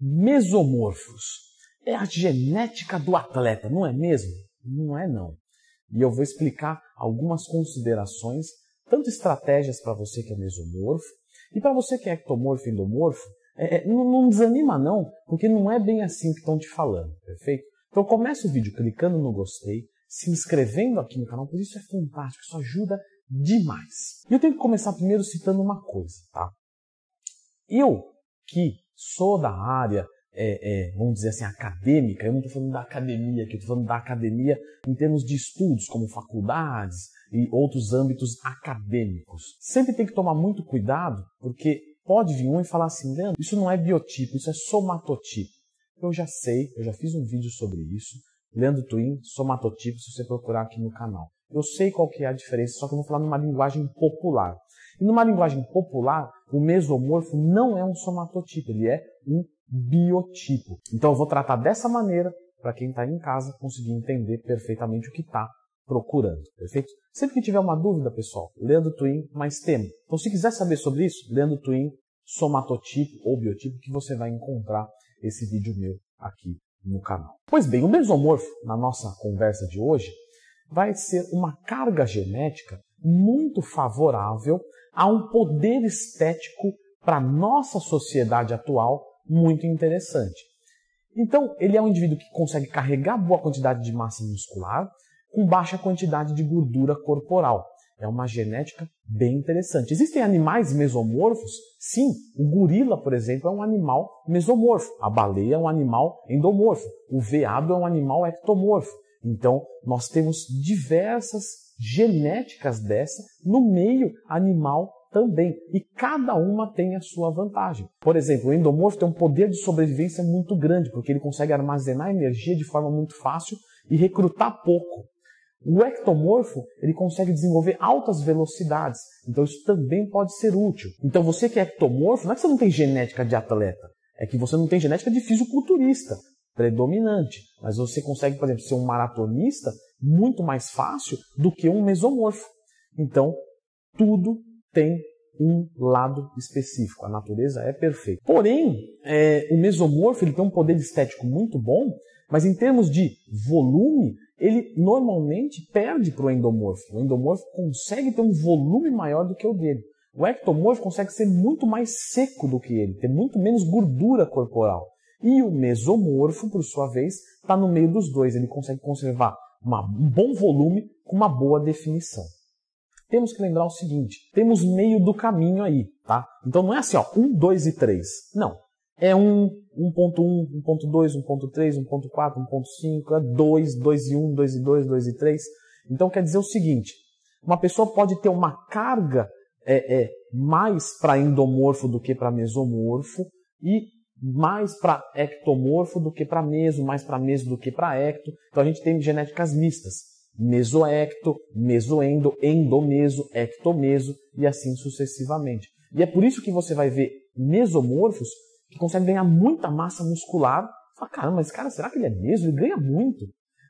mesomorfos. É a genética do atleta, não é mesmo? Não é não. E eu vou explicar algumas considerações, tanto estratégias para você que é mesomorfo, e para você que é ectomorfo e endomorfo, não desanima não, porque não é bem assim que estão te falando, perfeito? Então começa o vídeo clicando no gostei, se inscrevendo aqui no canal, porque isso é fantástico, isso ajuda demais. E eu tenho que começar primeiro citando uma coisa, tá? Eu, que sou da área, vamos dizer assim, acadêmica, eu não estou falando da academia aqui, eu estou falando da academia em termos de estudos, como faculdades e outros âmbitos acadêmicos. Sempre tem que tomar muito cuidado, porque pode vir um e falar assim, Leandro, isso não é biotipo, isso é somatotipo. Eu já sei, eu já fiz um vídeo sobre isso, Leandro Twin, somatotipo, se você procurar aqui no canal. Eu sei qual que é a diferença, só que eu vou falar numa linguagem popular. E numa linguagem popular, o mesomorfo não é um somatotipo, ele é um biotipo. Então eu vou tratar dessa maneira, para quem está em casa conseguir entender perfeitamente o que está procurando, perfeito? Sempre que tiver uma dúvida, pessoal, Leandro Twin mais tema. Então se quiser saber sobre isso, Leandro Twin, somatotipo ou biotipo, que você vai encontrar esse vídeo meu aqui no canal. Pois bem, o mesomorfo, na nossa conversa de hoje, vai ser uma carga genética muito favorável a um poder estético para a nossa sociedade atual muito interessante. Então, ele é um indivíduo que consegue carregar boa quantidade de massa muscular com baixa quantidade de gordura corporal. É uma genética bem interessante. Existem animais mesomorfos? Sim, o gorila, por exemplo, é um animal mesomorfo. A baleia é um animal endomorfo. O veado é um animal ectomorfo. Então, nós temos diversas genéticas dessa no meio animal também. E cada uma tem a sua vantagem. Por exemplo, o endomorfo tem um poder de sobrevivência muito grande, porque ele consegue armazenar energia de forma muito fácil e recrutar pouco. O ectomorfo, ele consegue desenvolver altas velocidades. Então, isso também pode ser útil. Então, você que é ectomorfo, não é que você não tem genética de atleta, é que você não tem genética de fisiculturista predominante, mas você consegue, por exemplo, ser um maratonista muito mais fácil do que um mesomorfo. Então, tudo tem um lado específico, a natureza é perfeita. Porém, o mesomorfo ele tem um poder estético muito bom, mas em termos de volume, ele normalmente perde para o endomorfo. O endomorfo consegue ter um volume maior do que o dele. O ectomorfo consegue ser muito mais seco do que ele, ter muito menos gordura corporal. E o mesomorfo, por sua vez, está no meio dos dois. Ele consegue conservar um bom volume com uma boa definição. Temos que lembrar o seguinte, temos meio do caminho aí, tá? Então não é assim, ó, 1, 2 e 3. Não. É 1, 1.1, 1.2, 1.3, 1.4, 1.5, é 2, 2 e 1, 2 e 2, 2 e 3. Então quer dizer o seguinte, uma pessoa pode ter uma carga mais para endomorfo do que para mesomorfo e mais para ectomorfo do que para meso, mais para meso do que para ecto. Então a gente tem genéticas mistas. Mesoecto, mesoendo, endomeso, ectomeso e assim sucessivamente. E é por isso que você vai ver mesomorfos que conseguem ganhar muita massa muscular. Você fala, caramba, esse cara, será que ele é meso? Ele ganha muito.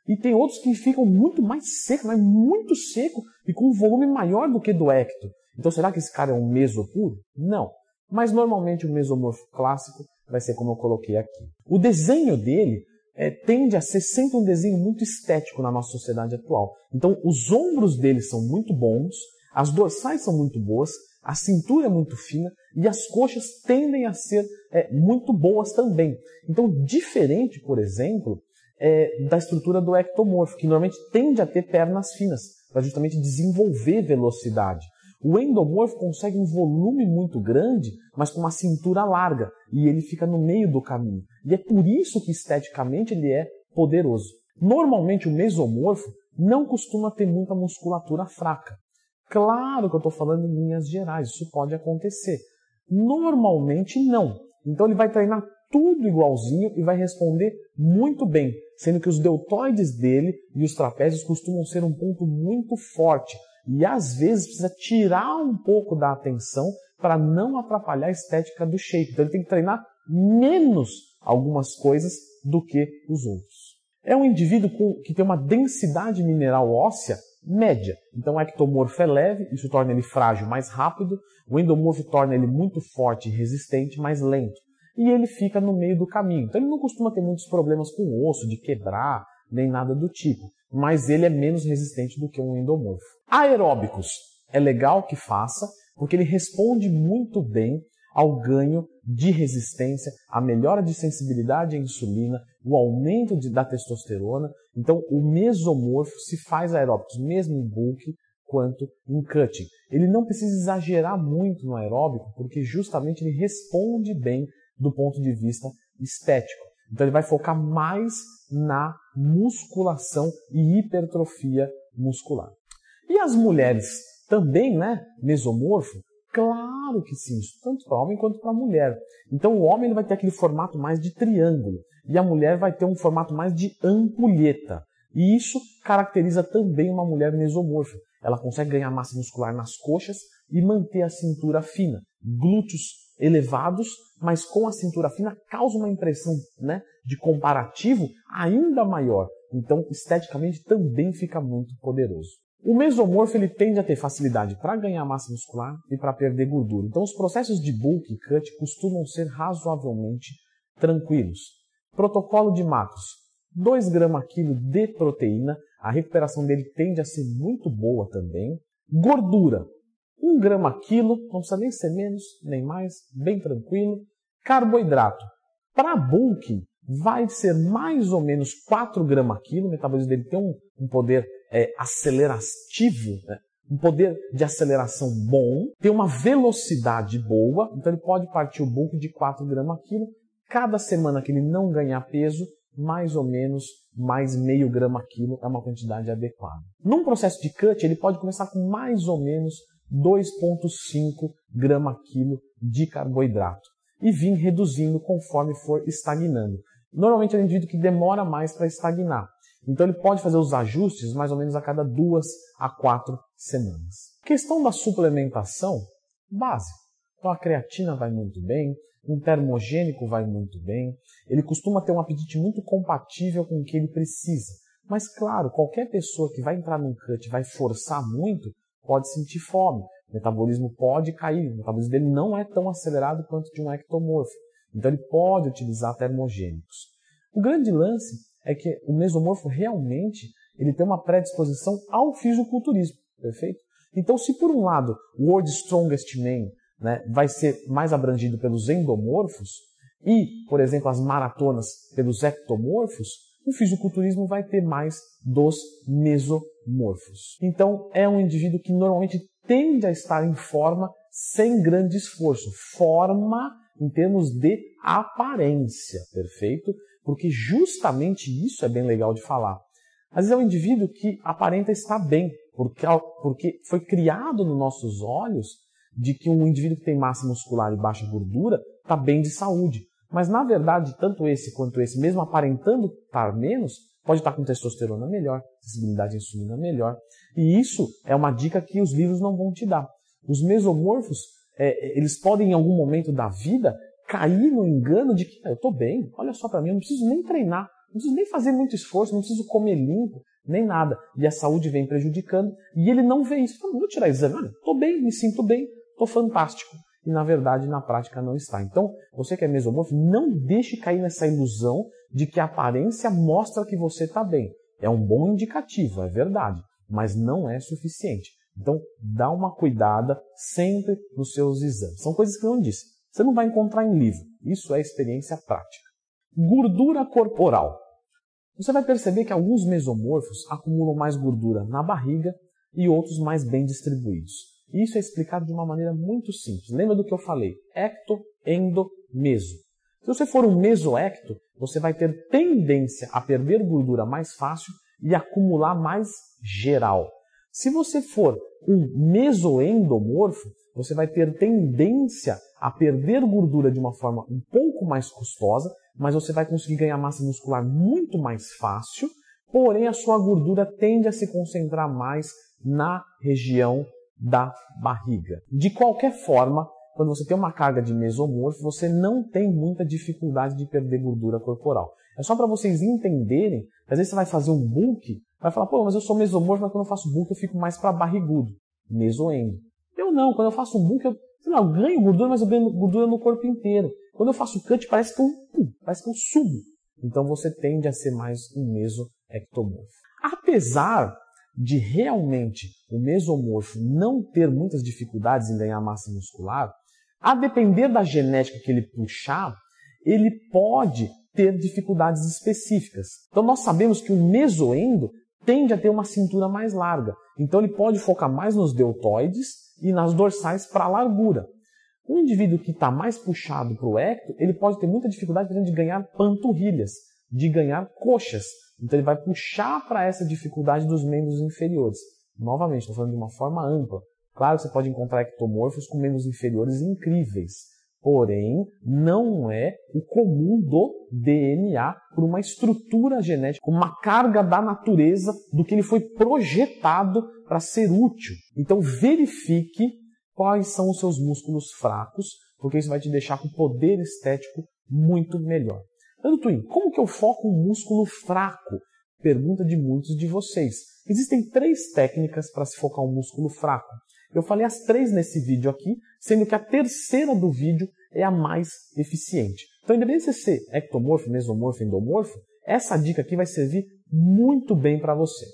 E tem outros que ficam muito mais seco, mas muito seco e com um volume maior do que do ecto. Então será que esse cara é um meso puro? Não. Mas normalmente o mesomorfo clássico vai ser como eu coloquei aqui. O desenho dele tende a ser sempre um desenho muito estético na nossa sociedade atual. Então, os ombros dele são muito bons, as dorsais são muito boas, a cintura é muito fina e as coxas tendem a ser muito boas também. Então, diferente, por exemplo, da estrutura do ectomorfo, que normalmente tende a ter pernas finas, para justamente desenvolver velocidade. O endomorfo consegue um volume muito grande, mas com uma cintura larga, e ele fica no meio do caminho. E é por isso que esteticamente ele é poderoso. Normalmente o mesomorfo não costuma ter muita musculatura fraca. Claro que eu estou falando em linhas gerais, isso pode acontecer. Normalmente não. Então ele vai treinar tudo igualzinho e vai responder muito bem, sendo que os deltoides dele e os trapézios costumam ser um ponto muito forte. E às vezes precisa tirar um pouco da atenção para não atrapalhar a estética do shape. Então ele tem que treinar menos algumas coisas do que os outros. É um indivíduo que tem uma densidade mineral óssea média. Então o ectomorfo é leve, isso torna ele frágil mais rápido. O endomorfo torna ele muito forte e resistente, mais lento. e ele fica no meio do caminho. Então ele não costuma ter muitos problemas com o osso, de quebrar, nem nada do tipo. Mas ele é menos resistente do que um endomorfo. Aeróbicos é legal que faça, porque ele responde muito bem ao ganho de resistência, à melhora de sensibilidade à insulina, o aumento da testosterona. Então o mesomorfo se faz aeróbicos, mesmo em bulking, quanto em cutting. Ele não precisa exagerar muito no aeróbico, porque justamente ele responde bem do ponto de vista estético. Então ele vai focar mais na musculação e hipertrofia muscular. E as mulheres também, né? Mesomorfo? Claro que sim, isso tanto para homem quanto para mulher. Então o homem ele vai ter aquele formato mais de triângulo e a mulher vai ter um formato mais de ampulheta. E isso caracteriza também uma mulher mesomorfa. Ela consegue ganhar massa muscular nas coxas e manter a cintura fina. Glúteos elevados, mas com a cintura fina causa uma impressão, né, de comparativo ainda maior. Então, esteticamente, também fica muito poderoso. O mesomorfo ele tende a ter facilidade para ganhar massa muscular e para perder gordura. Então, os processos de bulk e cut costumam ser razoavelmente tranquilos. Protocolo de macros. 2 gramas a quilo de proteína, a recuperação dele tende a ser muito boa também. Gordura, 1 grama a quilo, não precisa nem ser menos, nem mais, bem tranquilo. Carboidrato, para bulking, vai ser mais ou menos 4 gramas a quilo, o metabolismo dele tem um poder acelerativo, né? Um poder de aceleração bom, tem uma velocidade boa, então ele pode partir o bulking de 4 gramas a quilo. Cada semana que ele não ganhar peso, mais ou menos, mais meio grama a quilo é uma quantidade adequada. Num processo de cut, ele pode começar com mais ou menos 2,5 grama a quilo de carboidrato e vir reduzindo conforme for estagnando. Normalmente é um indivíduo que demora mais para estagnar. Então ele pode fazer os ajustes mais ou menos a cada 2 a 4 semanas. Questão da suplementação básica. Então a creatina vai muito bem, um termogênico vai muito bem, ele costuma ter um apetite muito compatível com o que ele precisa. Mas claro, qualquer pessoa que vai entrar num cut, vai forçar muito, pode sentir fome, o metabolismo pode cair, o metabolismo dele não é tão acelerado quanto de um ectomorfo, então ele pode utilizar termogênicos. O grande lance é que o mesomorfo realmente ele tem uma predisposição ao fisiculturismo, perfeito? Então se por um lado o World Strongest Man, né, vai ser mais abrangido pelos endomorfos e, por exemplo, as maratonas pelos ectomorfos, o fisiculturismo vai ter mais dos mesomorfos. Então, é um indivíduo que normalmente tende a estar em forma sem grande esforço. Forma em termos de aparência, perfeito? Porque justamente isso é bem legal de falar. Às vezes é um indivíduo que aparenta estar bem, porque foi criado nos nossos olhos de que um indivíduo que tem massa muscular e baixa gordura está bem de saúde. Mas, na verdade, tanto esse quanto esse, mesmo aparentando estar menos, pode estar com testosterona melhor, sensibilidade à insulina melhor. E isso é uma dica que os livros não vão te dar. Os mesomorfos, eles podem, em algum momento da vida, cair no engano de que eu estou bem, olha só para mim, eu não preciso nem treinar, não preciso nem fazer muito esforço, não preciso comer limpo, nem nada. E a saúde vem prejudicando e ele não vê isso. Fala, vou tirar exame, olha, estou bem, me sinto bem. Estou fantástico. E, na verdade, na prática não está. Então, você que é mesomorfo, não deixe cair nessa ilusão de que a aparência mostra que você está bem. É um bom indicativo, é verdade, mas não é suficiente. Então, dá uma cuidada sempre nos seus exames. São coisas que eu não disse. Você não vai encontrar em livro. Isso é experiência prática. Gordura corporal. Você vai perceber que alguns mesomorfos acumulam mais gordura na barriga e outros mais bem distribuídos. Isso é explicado de uma maneira muito simples. Lembra do que eu falei? Ecto, endo, meso. Se você for um mesoecto, você vai ter tendência a perder gordura mais fácil e acumular mais geral. Se você for um mesoendomorfo, você vai ter tendência a perder gordura de uma forma um pouco mais custosa, mas você vai conseguir ganhar massa muscular muito mais fácil, porém a sua gordura tende a se concentrar mais na região da barriga. De qualquer forma, quando você tem uma carga de mesomorfo, você não tem muita dificuldade de perder gordura corporal. É só para vocês entenderem, às vezes você vai fazer um bulk, vai falar, pô, mas eu sou mesomorfo, mas quando eu faço bulk eu fico mais para barrigudo, mesoendo. Eu não, quando eu faço um bulk, eu ganho gordura, mas eu ganho gordura no corpo inteiro. Quando eu faço cut, parece que eu pulo, parece que eu subo. Então você tende a ser mais um mesomectomorfo. Apesar de realmente o mesomorfo não ter muitas dificuldades em ganhar massa muscular, a depender da genética que ele puxar, ele pode ter dificuldades específicas. Então nós sabemos que o mesoendo tende a ter uma cintura mais larga. Então ele pode focar mais nos deltoides e nas dorsais para a largura. Um indivíduo que está mais puxado para o ecto, ele pode ter muita dificuldade, por exemplo, de ganhar panturrilhas, de ganhar coxas. Então ele vai puxar para essa dificuldade dos membros inferiores. Novamente, estou falando de uma forma ampla. Claro que você pode encontrar ectomorfos com membros inferiores incríveis. Porém, não é o comum do DNA por uma estrutura genética, uma carga da natureza do que ele foi projetado para ser útil. Então verifique quais são os seus músculos fracos, porque isso vai te deixar com poder estético muito melhor. Leandro Twin, como que eu foco um músculo fraco? Pergunta de muitos de vocês. Existem 3 técnicas para se focar um músculo fraco. Eu falei as 3 nesse vídeo aqui, sendo que a terceira do vídeo é a mais eficiente. Então, independente de ser ectomorfo, mesomorfo, endomorfo, essa dica aqui vai servir muito bem para você.